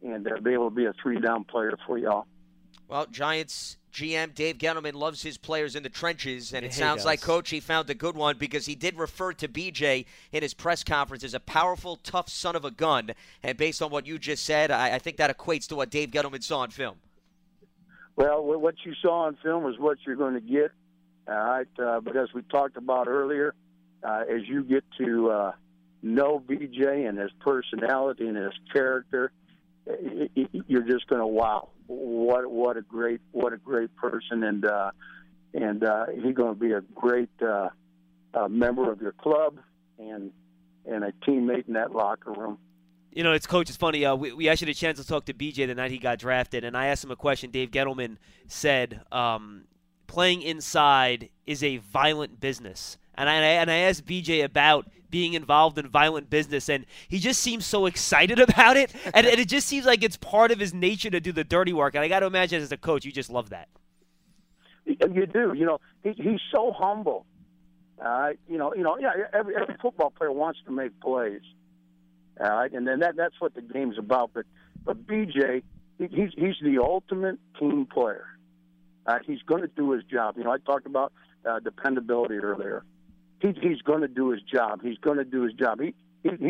and be able to be a three-down player for y'all. Well, Giants GM Dave Gettleman loves his players in the trenches, and it sounds like, Coach, he found a good one because he did refer to BJ in his press conference as a powerful, tough son of a gun. And based on what you just said, I think that equates to what Dave Gettleman saw on film. Well, what you saw on film is what you're going to get, all right? But as we talked about earlier, as you get to know BJ and his personality and his character, you're just going to wow. What a great person, and he's going to be a great member of your club and a teammate in that locker room. It's Coach. It's funny. We actually had a chance to talk to BJ the night he got drafted, and I asked him a question. Dave Gettleman said, "Playing inside is a violent business." And I asked BJ about being involved in violent business, and he just seems so excited about it, and it just seems like it's part of his nature to do the dirty work. And I got to imagine as a coach, you just love that. You do. You know, he's so humble. Every football player wants to make plays. All right, and then that's what the game's about. But BJ, he's the ultimate team player. He's going to do his job. You know, I talked about dependability earlier. He's going to do his job. He's going to do his job. He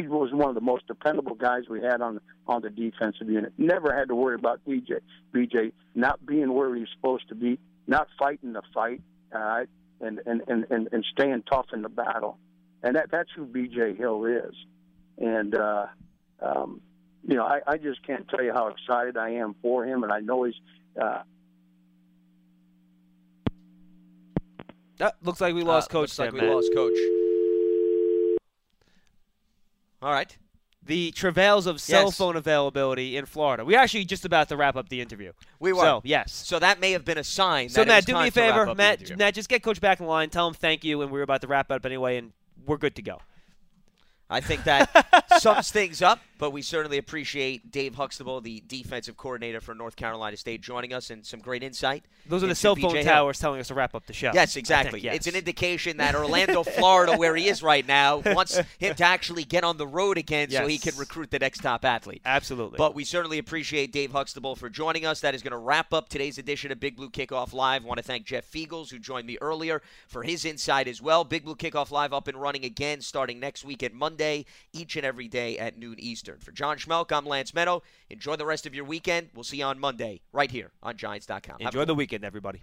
was one of the most dependable guys we had on the defensive unit. Never had to worry about BJ not being where he's supposed to be, not fighting the fight, all right, and staying tough in the battle. And that's who B.J. Hill is. And, I just can't tell you how excited I am for him, and I know he's looks like we lost Coach. Looks like we lost Coach. All right. The travails of cell phone availability in Florida. We're actually just about to wrap up the interview. We were. So, yes. So that may have been a sign. So, Matt, do me a favor. Matt, just get Coach back in line. Tell him thank you, and we were about to wrap up anyway, and we're good to go. I think that sums things up, but we certainly appreciate Dave Huxtable, the defensive coordinator for North Carolina State, joining us and some great insight. Those are the cell phone towers telling us to wrap up the show. Yes, exactly. It's an indication that Orlando, Florida, where he is right now, wants him to actually get on the road again so he can recruit the next top athlete. Absolutely. But we certainly appreciate Dave Huxtable for joining us. That is going to wrap up today's edition of Big Blue Kickoff Live. I want to thank Jeff Feagles, who joined me earlier, for his insight as well. Big Blue Kickoff Live up and running again starting next week at Monday. Each and every day at noon Eastern. For John Schmeelk, I'm Lance Meadow. Enjoy the rest of your weekend. We'll see you on Monday right here on Giants.com. Enjoy the weekend, everybody.